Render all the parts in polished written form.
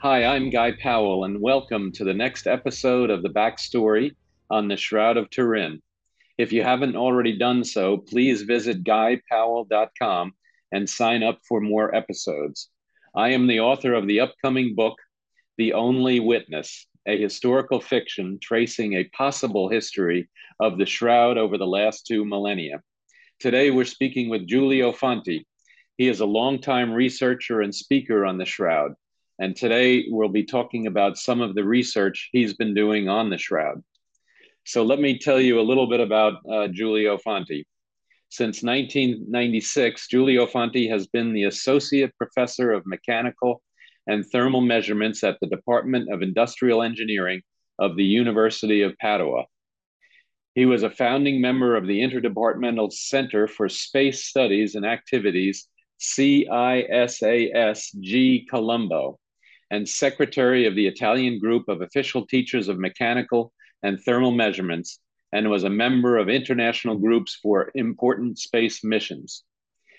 Hi, I'm Guy Powell, and welcome to the next episode of The Backstory on the Shroud of Turin. If you haven't already done so, please visit guypowell.com and sign up for more episodes. I am the author of the upcoming book, The Only Witness, a historical fiction tracing a possible history of the Shroud over the last two millennia. Today, we're speaking with Giulio Fanti. He is a longtime researcher and speaker on the Shroud. And today we'll be talking about some of the research he's been doing on the Shroud. So let me tell you a little bit about Giulio Fanti. Since 1996, Giulio Fanti has been the Associate Professor of Mechanical and Thermal Measurements at the Department of Industrial Engineering of the University of Padua. He was a founding member of the Interdepartmental Center for Space Studies and Activities, CISASG Colombo, and secretary of the Italian group of official teachers of mechanical and thermal measurements, and was a member of international groups for important space missions.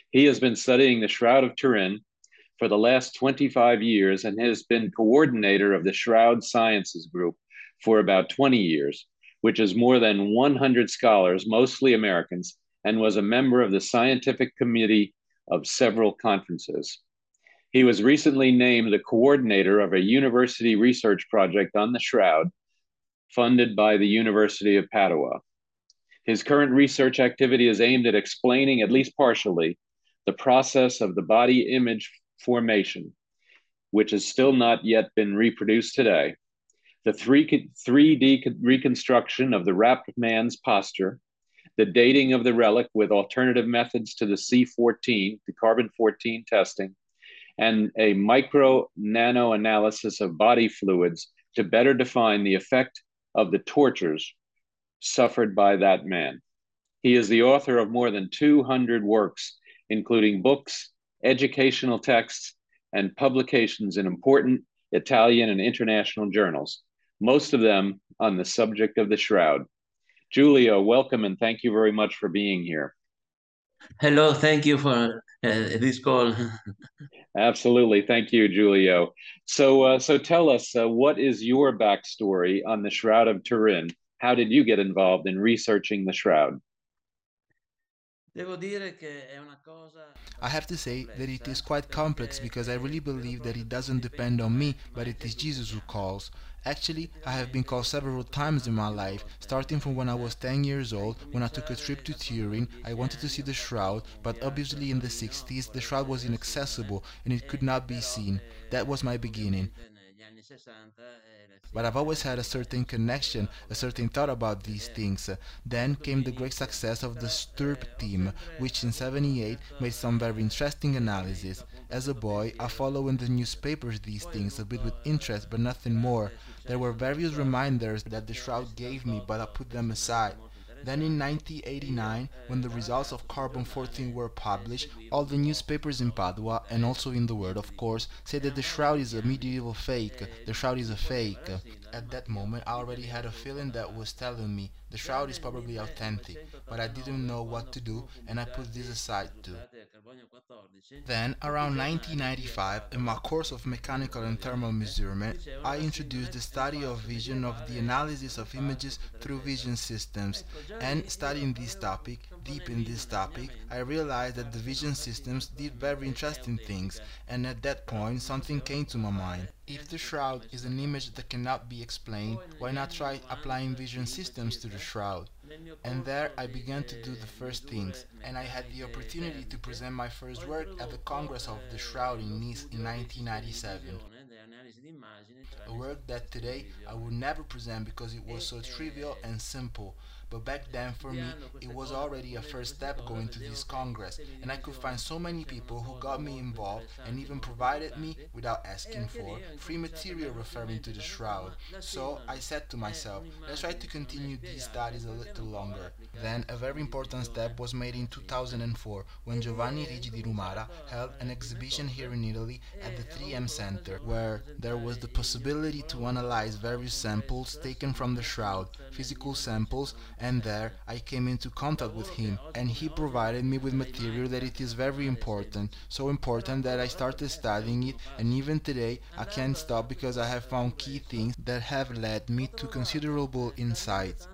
He has been studying the Shroud of Turin for the last 25 years and has been coordinator of the Shroud Science Group for about 20 years, which is more than 100 scholars, mostly Americans, and was a member of the scientific committee of several conferences. He was recently named the coordinator of a university research project on the Shroud, funded by the University of Padua. His current research activity is aimed at explaining, at least partially, the process of the body image formation, which has still not yet been reproduced today, the 3D reconstruction of the wrapped man's posture, the dating of the relic with alternative methods to the C14, the carbon-14 testing, and a micro-nano analysis of body fluids to better define the effect of the tortures suffered by that man. He is the author of more than 200 works, including books, educational texts, and publications in important Italian and international journals, most of them on the subject of the Shroud. Giulio, welcome, and thank you very much for being here. Hello, thank you for this call. Absolutely, thank you, Giulio. So tell us, what is your backstory on the Shroud of Turin? How did you get involved in researching the Shroud? I have to say that it is quite complex because I really believe that it doesn't depend on me, but it is Jesus who calls. Actually, I have been called several times in my life, starting from when I was 10 years old, when I took a trip to Turin. I wanted to see the Shroud, but obviously in the 60s the Shroud was inaccessible and it could not be seen. That was my beginning. But I've always had a certain connection, a certain thought about these things. Then came the great success of the STURP team, which in '78 made some very interesting analysis. As a boy, I follow in the newspapers these things a bit with interest, but nothing more. There were various reminders that the Shroud gave me, but I put them aside. Then in 1989, when the results of carbon-14 were published, all the newspapers in Padua, and also in the world of course, said that the Shroud is a medieval fake, the Shroud is a fake. At that moment I already had a feeling that was telling me, the Shroud is probably authentic, but I didn't know what to do and I put this aside too. Then, around 1995, in my course of mechanical and thermal measurement, I introduced the study of vision, of the analysis of images through vision systems. And studying this topic, deep in this topic, I realized that the vision systems did very interesting things, and at that point something came to my mind. If the Shroud is an image that cannot be explained, why not try applying vision systems to the Shroud? And there I began to do the first things, and I had the opportunity to present my first work at the Congress of the Shroud in Nice in 1997. A work that today I would never present because it was so trivial and simple. But back then, for me, it was already a first step going to this Congress, and I could find so many people who got me involved and even provided me, without asking for, free material referring to the Shroud. So I said to myself, let's try to continue these studies a little longer. Then a very important step was made in 2004, when Giovanni Riggi di Rumara held an exhibition here in Italy at the 3M Center, where there was the possibility to analyze various samples taken from the Shroud, physical samples, and there I came into contact with him, and he provided me with material that it is very important, so important that I started studying it, and even today I can't stop because I have found key things that have led me to considerable insights.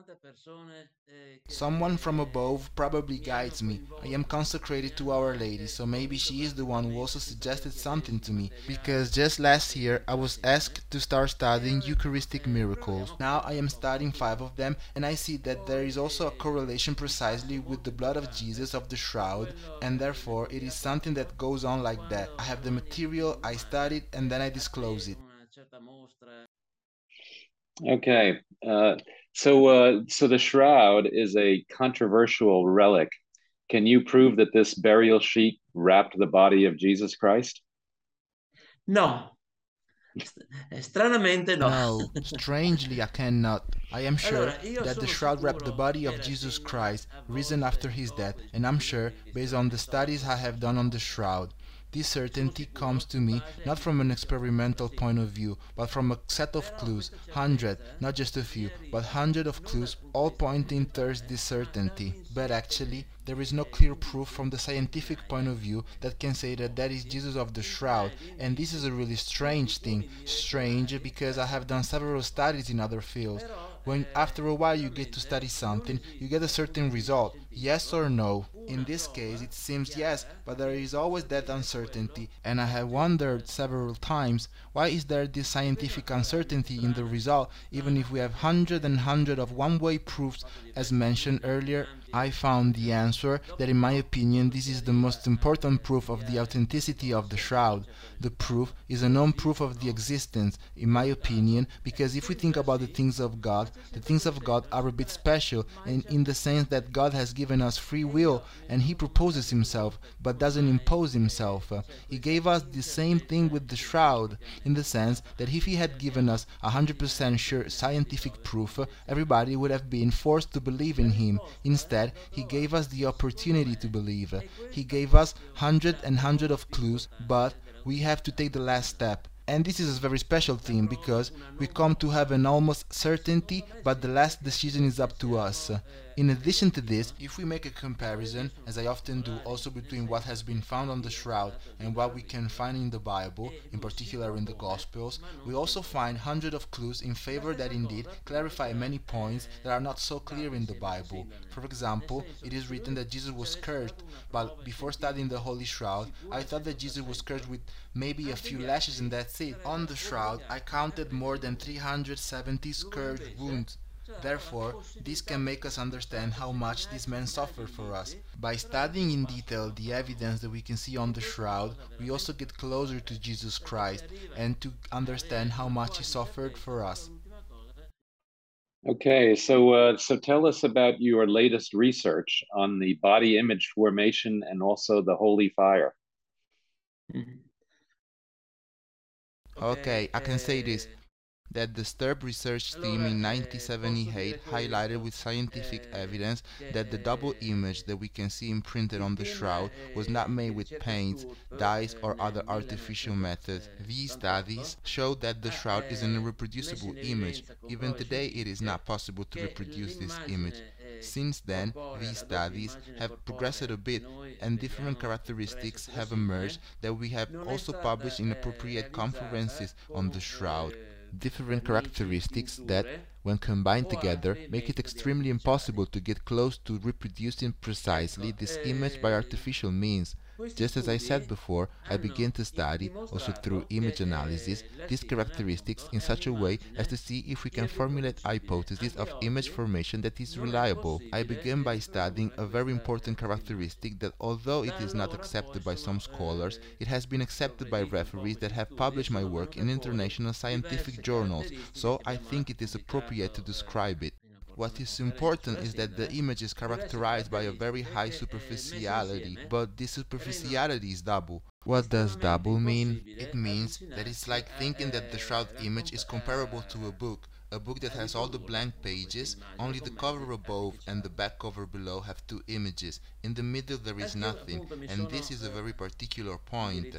Someone from above probably guides me. I am consecrated to Our Lady, so maybe she is the one who also suggested something to me, because just last year I was asked to start studying Eucharistic miracles. Now I am studying 5 of them, and I see that there is also a correlation precisely with the blood of Jesus of the shroud, and therefore it is something that goes on like that. I have the material, I study it, and then I disclose it. Okay. So the shroud is a controversial relic. Can you prove that this burial sheet wrapped the body of Jesus Christ? No. Stranamente no. No, strangely I cannot. I am sure that the shroud wrapped the body of Jesus Christ, risen after his death, and I'm sure, based on the studies I have done on the shroud. This certainty comes to me not from an experimental point of view, but from a set of clues, 100, not just a few, but 100 of clues, all pointing towards this certainty. But actually, there is no clear proof from the scientific point of view that can say that that is Jesus of the shroud, and this is a really strange thing. Strange because I have done several studies in other fields. When after a while you get to study something, you get a certain result, yes or no. In this case it seems yes, but there is always that uncertainty, and I have wondered several times, why is there this scientific uncertainty in the result, even if we have 100 and 100 of one-way proofs, as mentioned earlier? I found the answer that, in my opinion, this is the most important proof of the authenticity of the shroud. The proof is a non-proof of the existence, in my opinion, because if we think about the things of God, the things of God are a bit special, and in the sense that God has given us free will, and he proposes himself, but doesn't impose himself. He gave us the same thing with the shroud, in the sense that if he had given us 100% sure scientific proof, everybody would have been forced to believe in him. Instead, he gave us the opportunity to believe. He gave us 100 and 100 of clues, but we have to take the last step. And this is a very special thing, because we come to have an almost certainty, but the last decision is up to us. In addition to this, if we make a comparison, as I often do, also between what has been found on the shroud and what we can find in the Bible, in particular in the Gospels, we also find 100 of clues in favor that indeed clarify many points that are not so clear in the Bible. For example, it is written that Jesus was scourged, but before studying the Holy Shroud, I thought that Jesus was scourged with maybe a few lashes and that's it. On the shroud, I counted more than 370 scourge wounds. Therefore, this can make us understand how much this man suffered for us. By studying in detail the evidence that we can see on the shroud, we also get closer to Jesus Christ and to understand how much he suffered for us. Okay, so tell us about your latest research on the body image formation and also the holy fire. Mm-hmm. Okay, I can say this, that the STURP research team in 1978 highlighted with scientific evidence that the double image that we can see imprinted on the shroud was not made with paints, dyes or other artificial methods. These studies showed that the shroud is an irreproducible image. Even today it is not possible to reproduce this image. Since then, these studies have progressed a bit, and different characteristics have emerged that we have also published in appropriate conferences on the shroud. Different characteristics that, when combined together, make it extremely impossible to get close to reproducing precisely this image by artificial means. Just as I said before, I began to study, also through image analysis, these characteristics in such a way as to see if we can formulate hypotheses of image formation that is reliable. I began by studying a very important characteristic that, although it is not accepted by some scholars, it has been accepted by referees that have published my work in international scientific journals, so I think it is appropriate to describe it. What is important is that the image is characterized by a very high superficiality, but this superficiality is double. What does double mean? It means that it's like thinking that the shroud image is comparable to a book. a book that has all the blank pages, only the cover above and the back cover below have two images. In the middle there is nothing, and this is a very particular point,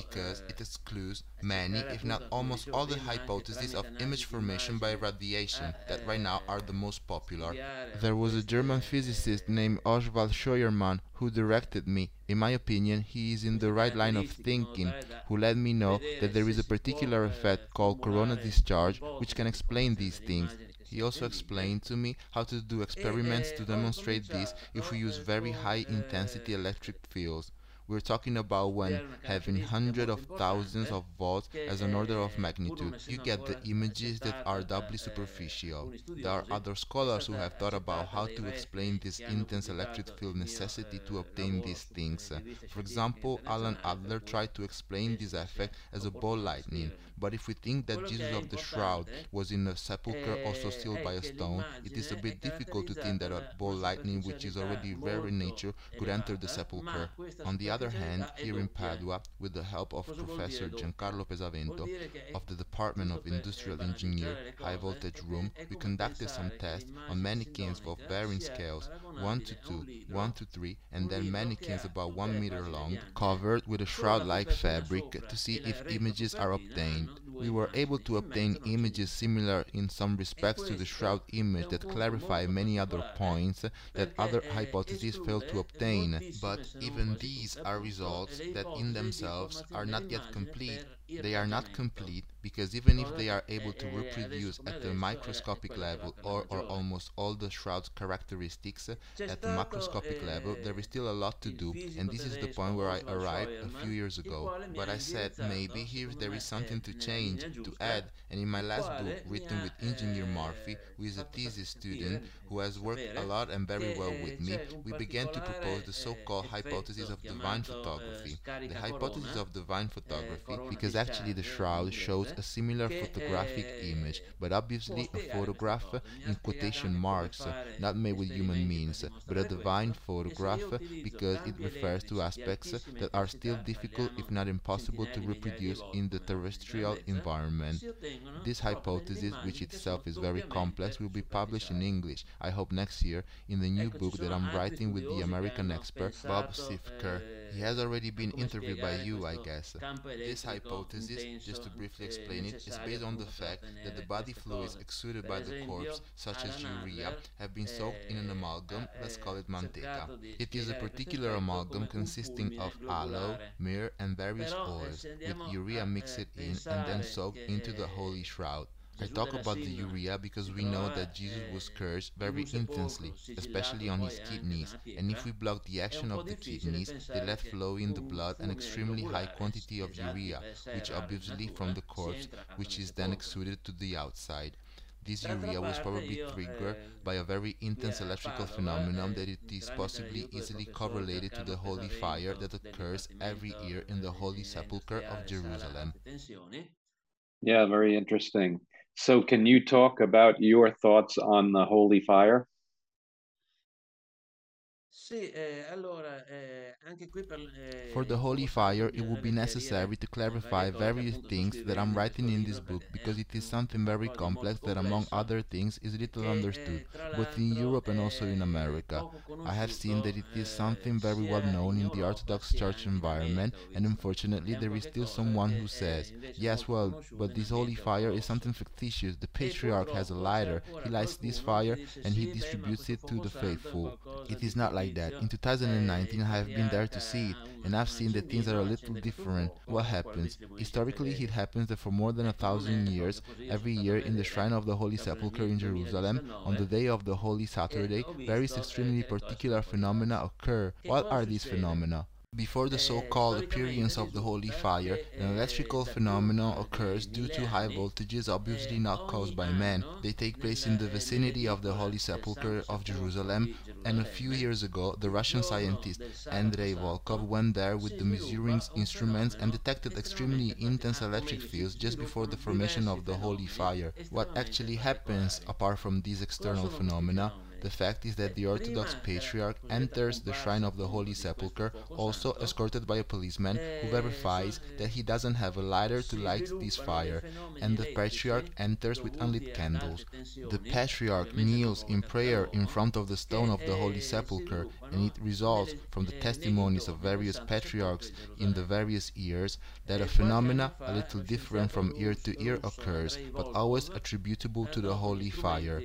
because it excludes many, if not almost all the hypotheses of image formation by radiation, that right now are the most popular. There was a German physicist named Oswald Scheuermann who directed me. In my opinion, he is in the right line of thinking, who let me know that there is a particular effect called corona discharge which can explain these things. He also explained to me how to do experiments to demonstrate this if we use very high intensity electric fields. We're talking about when having hundreds of thousands of volts as an order of magnitude. You get the images that are doubly superficial. There are other scholars who have thought about how to explain this intense electric field necessity to obtain these things. For example, Alan Adler tried to explain this effect as a ball lightning. But if we think that Jesus of the Shroud was in a sepulchre also sealed by a stone, it is a bit difficult to think that a ball lightning, which is already rare in nature, could enter the sepulchre. On the other hand, here in Padua, with the help of Professor Giancarlo Pesavento of the Department of Industrial Engineering High Voltage Room, we conducted some tests on mannequins of varying scales, 1 to 2, 1 to 3, and then mannequins about 1 meter long, covered with a shroud-like fabric, to see if images are obtained. We were able to obtain images similar in some respects to the shroud image that clarify many other points that other hypotheses failed to obtain, but even these are results that in themselves are not yet complete. They are not complete because even if they are able to reproduce at the microscopic level or almost all the shroud's characteristics, at the macroscopic level there is still a lot to do, and this is the point where I arrived a few years ago. But I said maybe here there is something to change, to add, and in my last book, written with Engineer Murphy, who is a thesis student who has worked a lot and very well with me, we began to propose the so-called hypothesis of divine photography. The hypothesis of divine photography, because actually the shroud shows a similar photographic image, but obviously a photograph in quotation marks, not made with human means, but a divine photograph, because it refers to aspects that are still difficult if not impossible to reproduce in the terrestrial environment. This hypothesis, which itself is very complex, will be published in English, I hope next year, in the new book that I'm writing with the American expert Bob Sifker. He has already been interviewed by you, I guess. This hypothesis, just to briefly explain it, is based on the fact that the body fluids exuded by the corpse, such as urea, have been soaked in an amalgam, let's call it manteca. It is a particular amalgam consisting of aloe, myrrh and various oils, with urea mixed in and then soaked into the holy shroud. I talk about the urea because we know that Jesus was scourged very intensely, especially on his kidneys, and if we block the action of the kidneys, they let flow in the blood an extremely high quantity of urea, which obviously from the corpse, which is then exuded to the outside. This urea was probably triggered by a very intense electrical phenomenon that it is possibly easily correlated to the holy fire that occurs every year in the holy sepulchre of Jerusalem. Yeah, very interesting. So can you talk about your thoughts on the holy fire? For the holy fire, it would be necessary to clarify various things that I'm writing in this book, because it is something very complex that, among other things, is little understood, both in Europe and also in America. I have seen that it is something very well known in the Orthodox Church environment, and unfortunately there is still someone who says, yes, well, but this holy fire is something fictitious, the patriarch has a lighter, he lights this fire and he distributes it to the faithful. It is not like that. In 2019 I have been there to see it, and I've seen that things are a little different. What happens? Historically it happens that for more than 1,000 years, every year in the shrine of the Holy Sepulchre in Jerusalem, on the day of the Holy Saturday, various extremely particular phenomena occur. What are these phenomena? Before the so-called appearance of the holy fire, an electrical phenomenon occurs due to high voltages obviously not caused by man. They take place in the vicinity of the Holy Sepulchre of Jerusalem, and a few years ago the Russian scientist Andrei Volkov went there with the measuring instruments and detected extremely intense electric fields just before the formation of the holy fire. What actually happens, apart from these external phenomena? The fact is that the Orthodox Patriarch enters the shrine of the Holy Sepulchre also escorted by a policeman who verifies that he doesn't have a lighter to light this fire, and the Patriarch enters with unlit candles. The Patriarch kneels in prayer in front of the stone of the Holy Sepulchre, and it results from the testimonies of various patriarchs in the various years that a phenomena a little different from year to year occurs, but always attributable to the holy fire.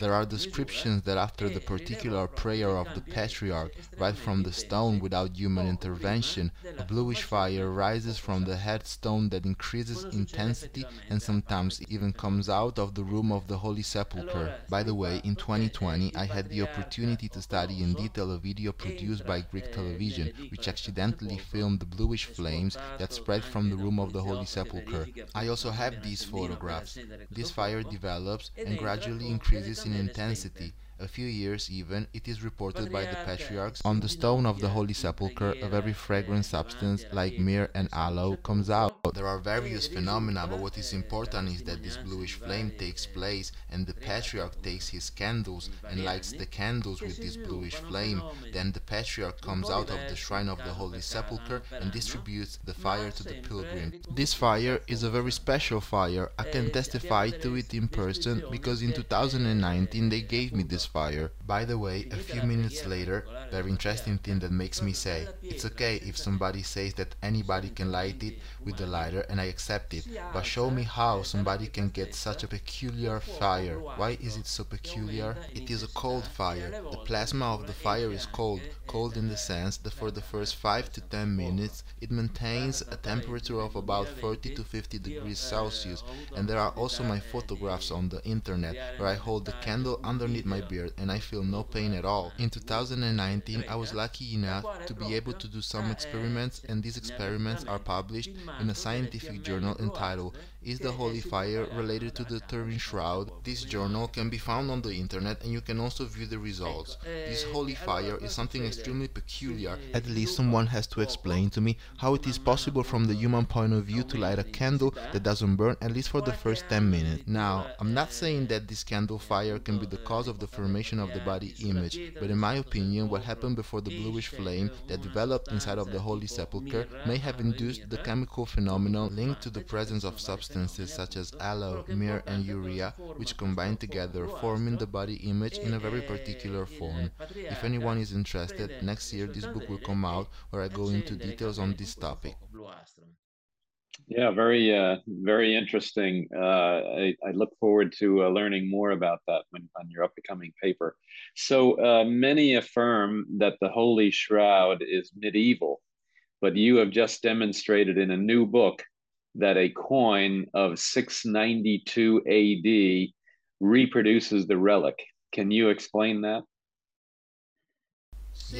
There are descriptions that after the particular prayer of the Patriarch, right from the stone without human intervention, a bluish fire rises from the headstone that increases intensity and sometimes even comes out of the room of the Holy Sepulchre. By the way, in 2020 I had the opportunity to study in detail a video produced by Greek television, which accidentally filmed the bluish flames that spread from the room of the Holy Sepulchre. I also have these photographs. This fire develops and gradually increases in intensity. A few years even, it is reported by the Patriarchs, on the stone of the Holy Sepulchre a very fragrant substance like myrrh and aloe comes out. There are various phenomena, but what is important is that this bluish flame takes place and the Patriarch takes his candles and lights the candles with this bluish flame. Then the Patriarch comes out of the shrine of the Holy Sepulchre and distributes the fire to the pilgrim. This fire is a very special fire. I can testify to it in person because in 2019 they gave me this fire. By the way, a few minutes later, very interesting thing that makes me say, it's okay if somebody says that anybody can light it with the lighter, and I accept it, but show me how somebody can get such a peculiar fire. Why is it so peculiar? It is a cold fire. The plasma of the fire is cold in the sense that for the first 5 to 10 minutes it maintains a temperature of about 30 to 50 degrees Celsius, and there are also my photographs on the internet where I hold the candle underneath my beard and I feel no pain at all. In 2019 I was lucky enough to be able to do some experiments, and these experiments are published in a scientific journal entitled "Is the Holy Fire Related to the Turin Shroud?" This journal can be found on the internet and you can also view the results. This holy fire is something extremely peculiar. At least someone has to explain to me how it is possible from the human point of view to light a candle that doesn't burn, at least for the first 10 minutes. Now, I'm not saying that this candle fire can be the cause of the formation of the body image, but in my opinion what happened before the bluish flame that developed inside of the Holy Sepulchre may have induced the chemical phenomenon linked to the presence of substances such as aloe, myrrh and urea, which combine together forming the body image in a very particular form. If anyone is interested, next year this book will come out where I go into details on this topic. Yeah, very interesting. I look forward to learning more about that on your upcoming paper. So many affirm that the Holy Shroud is medieval, but you have just demonstrated in a new book that a coin of 692 AD reproduces the relic. Can you explain that?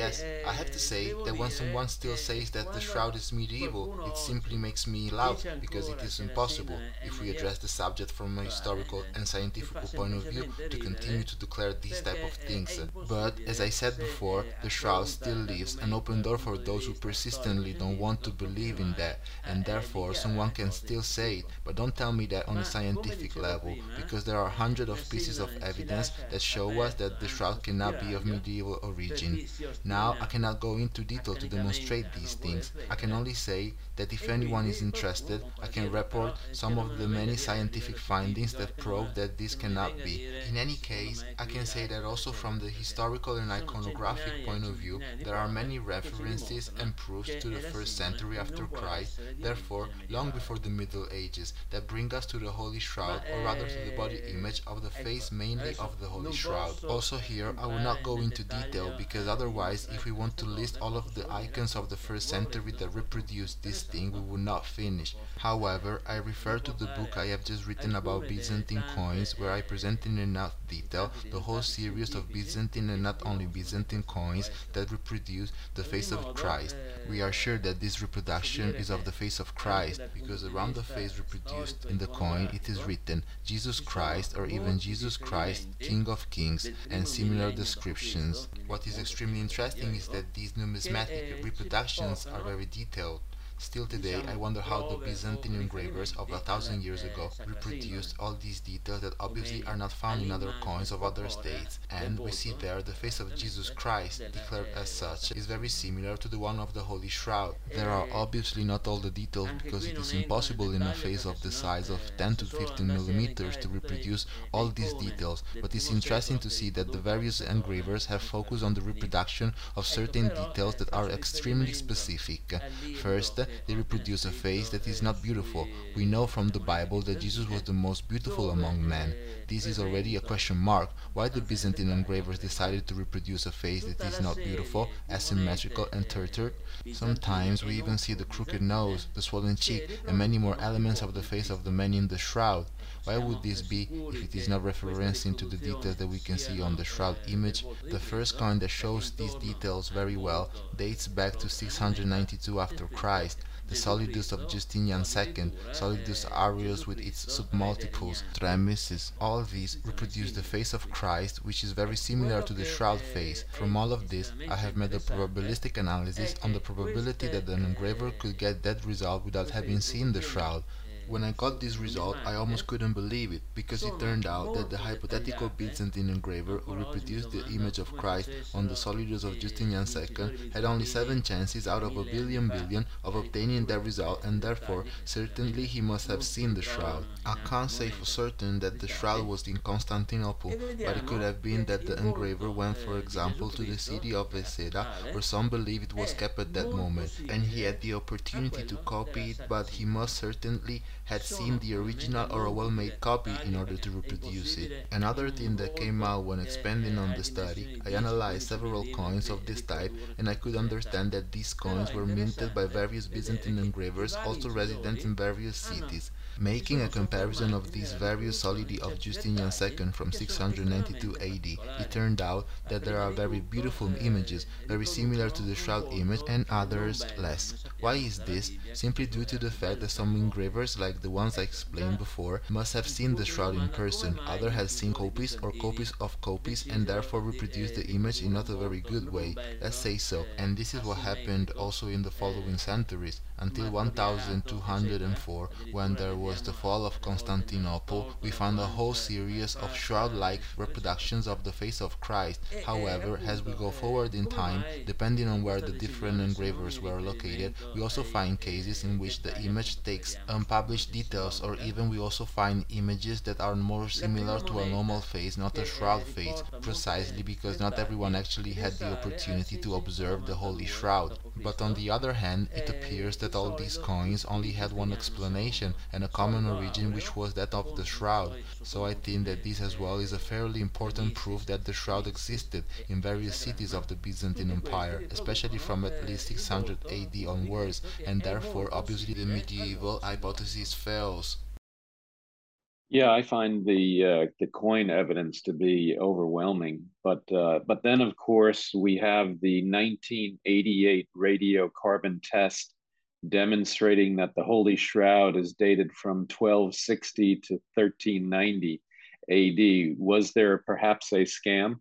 Yes, I have to say that when someone still says that the shroud is medieval, it simply makes me laugh, because it is impossible, if we address the subject from a historical and scientific point of view, to continue to declare these type of things. But, as I said before, the shroud still leaves an open door for those who persistently don't want to believe in that, and therefore someone can still say it, but don't tell me that on a scientific level, because there are hundreds of pieces of evidence that show us that the shroud cannot be of medieval origin. Now, I cannot go into detail to demonstrate these things. I can only say that if anyone is interested, I can report some of the many scientific findings that prove that this cannot be. In any case, I can say that also from the historical and iconographic point of view, there are many references and proofs to the first century after Christ, therefore long before the Middle Ages, that bring us to the Holy Shroud, or rather to the body image of the face mainly of the Holy Shroud. Also here, I will not go into detail, because otherwise, if we want to list all of the icons of the first century that reproduce this thing, we would not finish. However, I refer to the book I have just written about Byzantine coins, where I present in enough detail the whole series of Byzantine and not only Byzantine coins that reproduce the face of Christ. We are sure that this reproduction is of the face of Christ, because around the face reproduced in the coin it is written Jesus Christ, or even Jesus Christ, King of Kings, and similar descriptions. What is extremely interesting is that these numismatic reproductions are very detailed. Still today, I wonder how the Byzantine engravers of 1,000 years ago reproduced all these details that obviously are not found in other coins of other states, and we see there the face of Jesus Christ, declared as such, is very similar to the one of the Holy Shroud. There are obviously not all the details because it is impossible in a face of the size of 10 to 15 millimeters to reproduce all these details, but it's interesting to see that the various engravers have focused on the reproduction of certain details that are extremely specific. First, they reproduce a face that is not beautiful. We know from the Bible that Jesus was the most beautiful among men. This is already a question mark. Why the Byzantine engravers decided to reproduce a face that is not beautiful, asymmetrical and tortured? Sometimes we even see the crooked nose, the swollen cheek, and many more elements of the face of the man in the shroud. Why would this be if it is not referencing to the details that we can see on the shroud image? The first coin that shows these details very well dates back to 692 after Christ. The solidus of Justinian II, solidus aureus with its submultiples, tremesis, all these reproduce the face of Christ, which is very similar to the shroud face. From all of this, I have made a probabilistic analysis on the probability that an engraver could get that result without having seen the shroud. When I got this result, I almost couldn't believe it, because it turned out that the hypothetical Byzantine engraver who reproduced the image of Christ on the solidus of Justinian II had only 7 chances out of a billion of obtaining that result, and therefore certainly he must have seen the shroud. I can't say for certain that the shroud was in Constantinople, but it could have been that the engraver went, for example, to the city of Reseda, where some believe it was kept at that moment, and he had the opportunity to copy it, but he must certainly had seen the original or a well-made copy in order to reproduce it. Another thing that came out when expanding on the study, I analyzed several coins of this type, and I could understand that these coins were minted by various Byzantine engravers also resident in various cities. Making a comparison of these various solidi of Justinian II from 692 AD, it turned out that there are very beautiful images, very similar to the shroud image, and others less. Why is this? Simply due to the fact that some engravers, like the ones I explained before, must have seen the shroud in person, others had seen copies or copies of copies, and therefore reproduced the image in not a very good way, let's say so. And this is what happened also in the following centuries, until 1204, when there was the fall of Constantinople, we found a whole series of shroud-like reproductions of the face of Christ. However, as we go forward in time, depending on where the different engravers were located, we also find cases in which the image takes unpublished details, or even we also find images that are more similar to a normal face, not a shroud face, precisely because not everyone actually had the opportunity to observe the Holy Shroud. But on the other hand, it appears that all these coins only had one explanation, and a common origin, which was that of the shroud. So I think that this as well is a fairly important proof that the shroud existed in various cities of the Byzantine Empire, especially from at least 600 AD onwards, and therefore obviously the medieval hypothesis fails. Yeah, I find the coin evidence to be overwhelming, but then of course we have the 1988 radiocarbon test demonstrating that the Holy Shroud is dated from 1260 to 1390 AD. Was there perhaps a scam?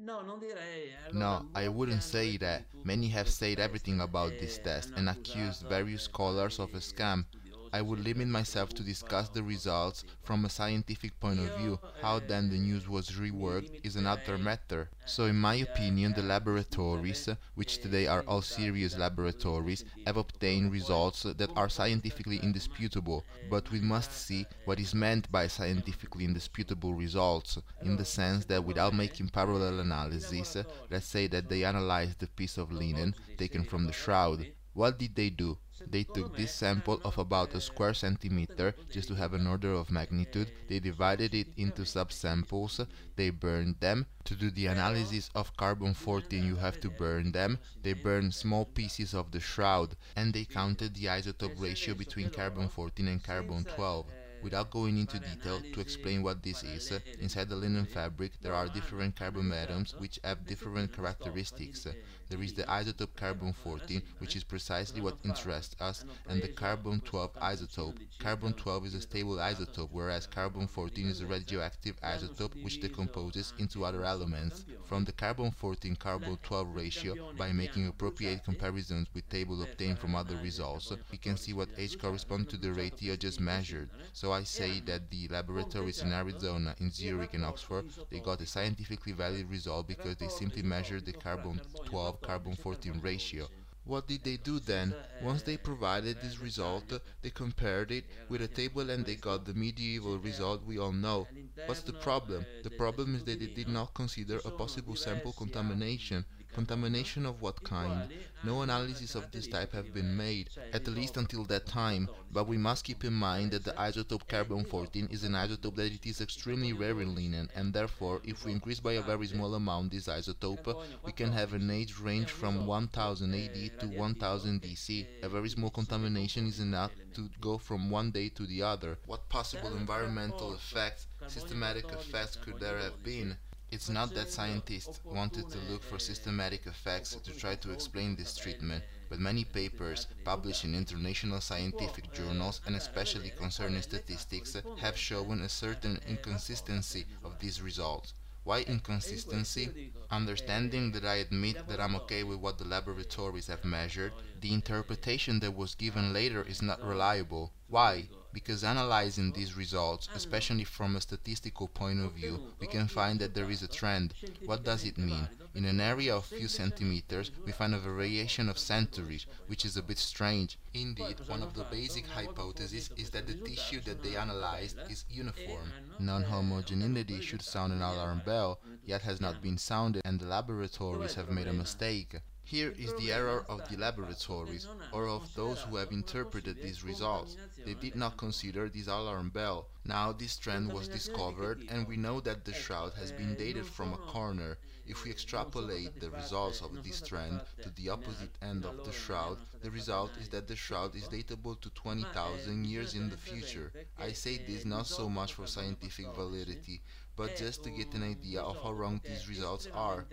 No, I wouldn't say that. Many have said everything about this test and accused various scholars of a scam. I would limit myself to discuss the results from a scientific point of view. How then the news was reworked is another matter. So in my opinion, the laboratories, which today are all serious laboratories, have obtained results that are scientifically indisputable, but we must see what is meant by scientifically indisputable results, in the sense that without making parallel analysis, let's say that they analyzed the piece of linen taken from the shroud. What did they do? They took this sample of about a square centimeter, just to have an order of magnitude, they divided it into sub-samples, they burned them. To do the analysis of carbon-14 you have to burn them, they burned small pieces of the shroud, and they counted the isotope ratio between carbon-14 and carbon-12. Without going into detail to explain what this is, inside the linen fabric there are different carbon atoms which have different characteristics. There is the isotope carbon-14, which is precisely what interests us, and the carbon-12 isotope. Carbon-12 is a stable isotope, whereas carbon-14 is a radioactive isotope which decomposes into other elements. From the carbon-14-carbon-12 ratio, by making appropriate comparisons with tables obtained from other results, we can see what H corresponds to the ratio just measured. So I say that the laboratories in Arizona, in Zurich and Oxford, they got a scientifically valid result because they simply measured the carbon-12 carbon-14 ratio. What did they do then? Once they provided this result, they compared it with a table and they got the medieval result we all know. What's the problem? The problem is that they did not consider a possible sample contamination. Contamination of what kind? No analysis of this type have been made, at least until that time, but we must keep in mind that the isotope carbon-14 is an isotope that it is extremely rare in linen, and therefore, if we increase by a very small amount this isotope, we can have an age range from 1000 AD to 1000 DC. A very small contamination is enough to go from one day to the other. What possible environmental effects, systematic effects could there have been? It's not that scientists wanted to look for systematic effects to try to explain this treatment, but many papers published in international scientific journals, and especially concerning statistics, have shown a certain inconsistency of these results. Why inconsistency? Understanding that I admit that I'm okay with what the laboratories have measured, the interpretation that was given later is not reliable. Why? Because analyzing these results, especially from a statistical point of view, we can find that there is a trend. What does it mean? In an area of few centimeters, we find a variation of centuries, which is a bit strange. Indeed, one of the basic hypotheses is that the tissue that they analyzed is uniform. Non-homogeneity should sound an alarm bell, yet has not been sounded, and the laboratories have made a mistake. Here is the error of the laboratories, or of those who have interpreted these results. They did not consider this alarm bell. Now this trend was discovered, and we know that the shroud has been dated from a corner. If we extrapolate the results of this trend to the opposite end of the shroud, the result is that the shroud is datable to 20,000 years in the future. I say this not so much for scientific validity, but just to get an idea of how wrong these results are.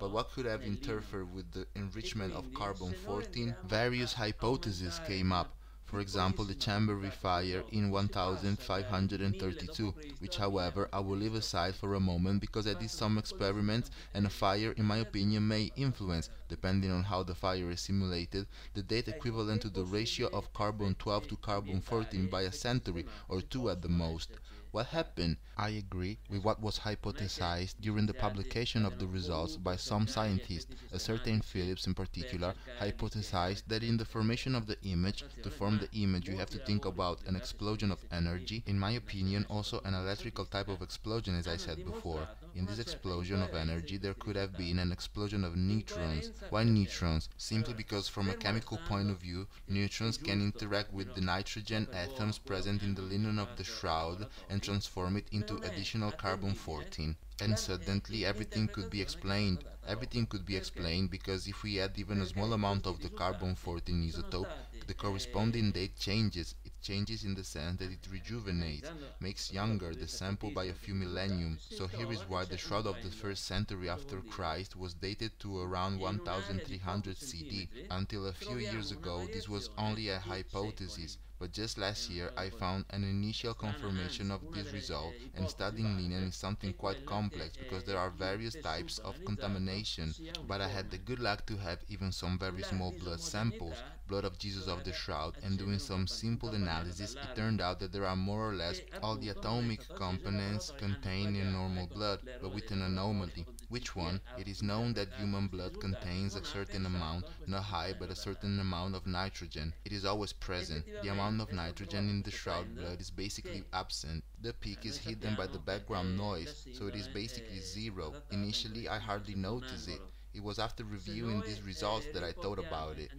But what could have interfered with the enrichment of carbon-14? Various hypotheses came up. For example, the Chambéry fire in 1532, which, however, I will leave aside for a moment because I did some experiments, and a fire, in my opinion, may influence, depending on how the fire is simulated, the date equivalent to the ratio of carbon-12 to carbon-14 by a century or two at the most. What happened? I agree with what was hypothesized during the publication of the results by some scientists. A certain Phillips, in particular, hypothesized that in the formation of the image, to form the image, you have to think about an explosion of energy, in my opinion also an electrical type of explosion, as I said before. In this explosion of energy there could have been an explosion of neutrons. Why neutrons? Simply because from a chemical point of view, neutrons can interact with the nitrogen atoms present in the linen of the shroud and transform it into additional carbon-14. And suddenly everything could be explained. Everything could be explained because if we add even a small amount of the carbon-14 isotope, the corresponding date changes. It changes in the sense that it rejuvenates, makes younger the sample by a few millennium. So here is why the shroud of the first century after Christ was dated to around 1300 CD. Until a few years ago this was only a hypothesis. But just last year I found an initial confirmation of this result, and studying linen is something quite complex because there are various types of contamination. But I had the good luck to have even some very small blood samples, blood of Jesus of the shroud, and doing some simple analysis it turned out that there are more or less all the atomic components contained in normal blood, but with an anomaly. Which one? It is known that human blood contains a certain amount, not high, but a certain amount of nitrogen. It is always present. The amount of nitrogen in the shroud blood is basically absent. The peak is hidden by the background noise, so it is basically zero. Initially, I hardly noticed it. It was after reviewing these results that I thought about it.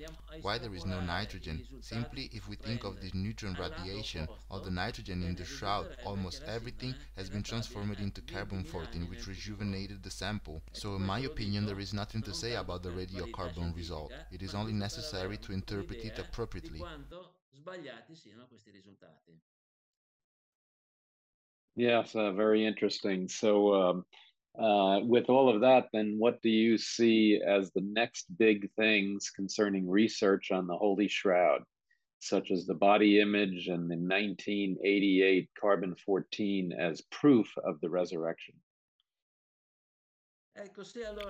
Why there is no nitrogen? Simply, if we think of this neutron radiation, all the nitrogen in the shroud, almost everything, has been transformed into carbon-14, which rejuvenated the sample. So in my opinion there is nothing to say about the radiocarbon result. It is only necessary to interpret it appropriately. Yes, very interesting. So with all of that, then what do you see as the next big things concerning research on the Holy Shroud, such as the body image and the 1988 carbon-14 as proof of the resurrection?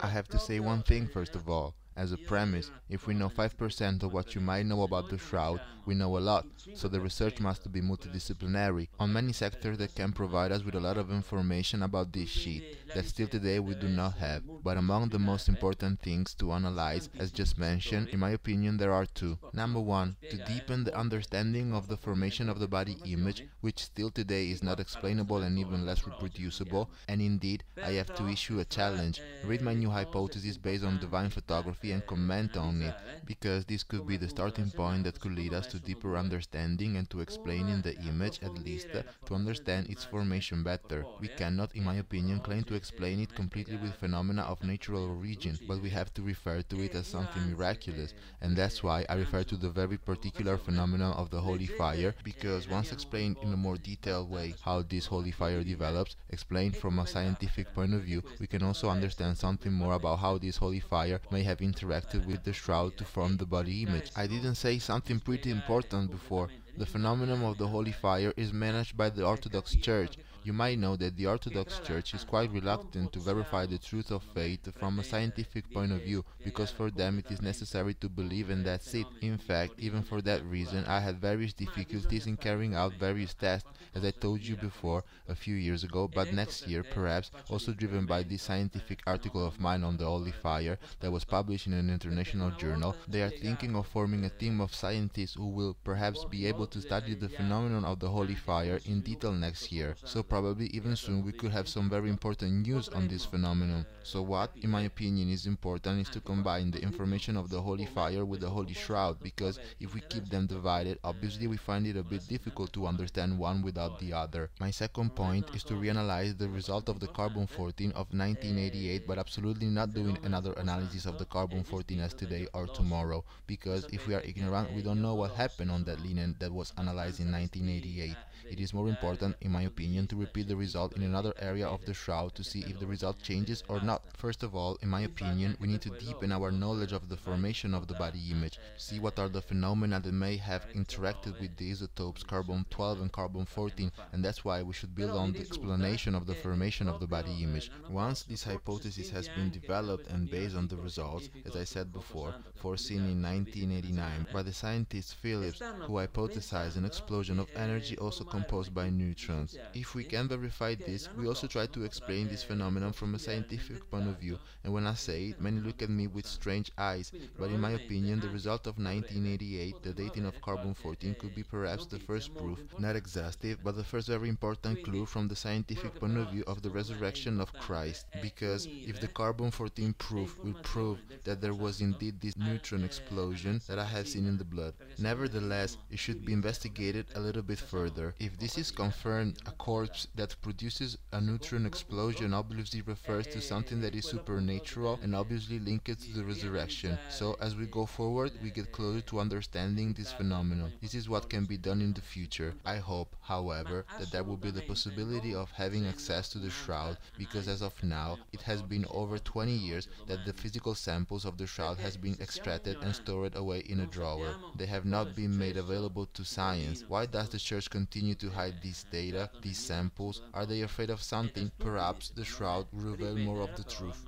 I have to say one thing first of all. As a premise, if we know 5% of what you might know about the Shroud, we know a lot, so the research must be multidisciplinary, on many sectors that can provide us with a lot of information about this sheet, that still today we do not have. But among the most important things to analyze, as just mentioned, in my opinion there are two. Number one, to deepen the understanding of the formation of the body image, which still today is not explainable and even less reproducible, and indeed, I have to issue a challenge, read my new hypothesis based on divine photography and comment on it, because this could be the starting point that could lead us to deeper understanding and to explaining the image, at least to understand its formation better. We cannot, in my opinion, claim to explain it completely with phenomena of natural origin, but we have to refer to it as something miraculous, and that's why I refer to the very particular phenomena of the Holy Fire, because once explained in a more detailed way how this Holy Fire develops, explained from a scientific point of view, we can also understand something more about how this Holy Fire may have interacted with the Shroud to form the body image. I didn't say something pretty important before. The phenomenon of the Holy Fire is managed by the Orthodox Church. You might know that the Orthodox Church is quite reluctant to verify the truth of faith from a scientific point of view, because for them it is necessary to believe and that's it. In fact, even for that reason, I had various difficulties in carrying out various tests, as I told you before, a few years ago, but next year, perhaps, also driven by this scientific article of mine on the Holy Fire that was published in an international journal, they are thinking of forming a team of scientists who will perhaps be able to study the phenomenon of the Holy Fire in detail next year. So probably even soon we could have some very important news on this phenomenon. So what, in my opinion, is important is to combine the information of the Holy Fire with the Holy Shroud, because if we keep them divided, obviously we find it a bit difficult to understand one without the other. My second point is to reanalyze the result of the carbon-14 of 1988, but absolutely not doing another analysis of the carbon-14 as today or tomorrow, because if we are ignorant, we don't know what happened on that linen that was analyzed in 1988. It is more important, in my opinion, to repeat the result in another area of the Shroud to see if the result changes or not. First of all, in my opinion, we need to deepen our knowledge of the formation of the body image, see what are the phenomena that may have interacted with the isotopes carbon-12 and carbon-14, and that's why we should build on the explanation of the formation of the body image. Once this hypothesis has been developed and based on the results, as I said before, foreseen in 1989 by the scientist Phillips, who hypothesized an explosion of energy also composed by neutrons. If we can verify this, we also try to explain this phenomenon from a scientific point of view, and when I say it, many look at me with strange eyes, but in my opinion the result of 1988, the dating of carbon-14, could be perhaps the first proof, not exhaustive, but the first very important clue from the scientific point of view of the resurrection of Christ, because if the carbon-14 proof will prove that there was indeed this neutron explosion that I have seen in the blood. Nevertheless, it should be investigated a little bit further. If this is confirmed, a corpse that produces a neutron explosion obviously refers to something that is supernatural and obviously linked to the resurrection. So, as we go forward, we get closer to understanding this phenomenon. This is what can be done in the future. I hope, however, that there will be the possibility of having access to the Shroud, because as of now, it has been over 20 years that the physical samples of the Shroud has been extracted and stored away in a drawer. They have not been made available to science. Why does the Church continue to hide these data, these samples? Are they afraid of something? Perhaps the Shroud will reveal more of the truth.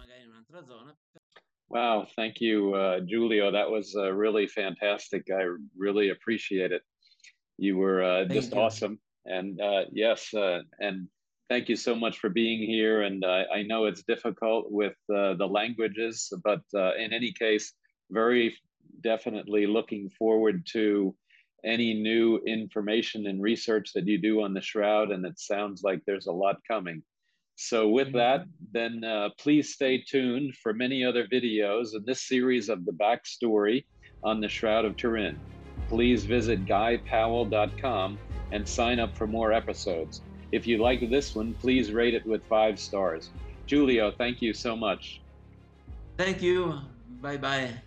Wow, thank you, Giulio. That was really fantastic. I really appreciate it. You were just awesome. And yes, and thank you so much for being here. And I know it's difficult with the languages, but in any case, very definitely looking forward to any new information and research that you do on the Shroud, and it sounds like there's a lot coming. So with that, then please stay tuned for many other videos in this series of the backstory on the Shroud of Turin. Please visit guypowell.com and sign up for more episodes. If you like this one, please rate it with 5 stars. Giulio, thank you so much. Thank you. Bye-bye.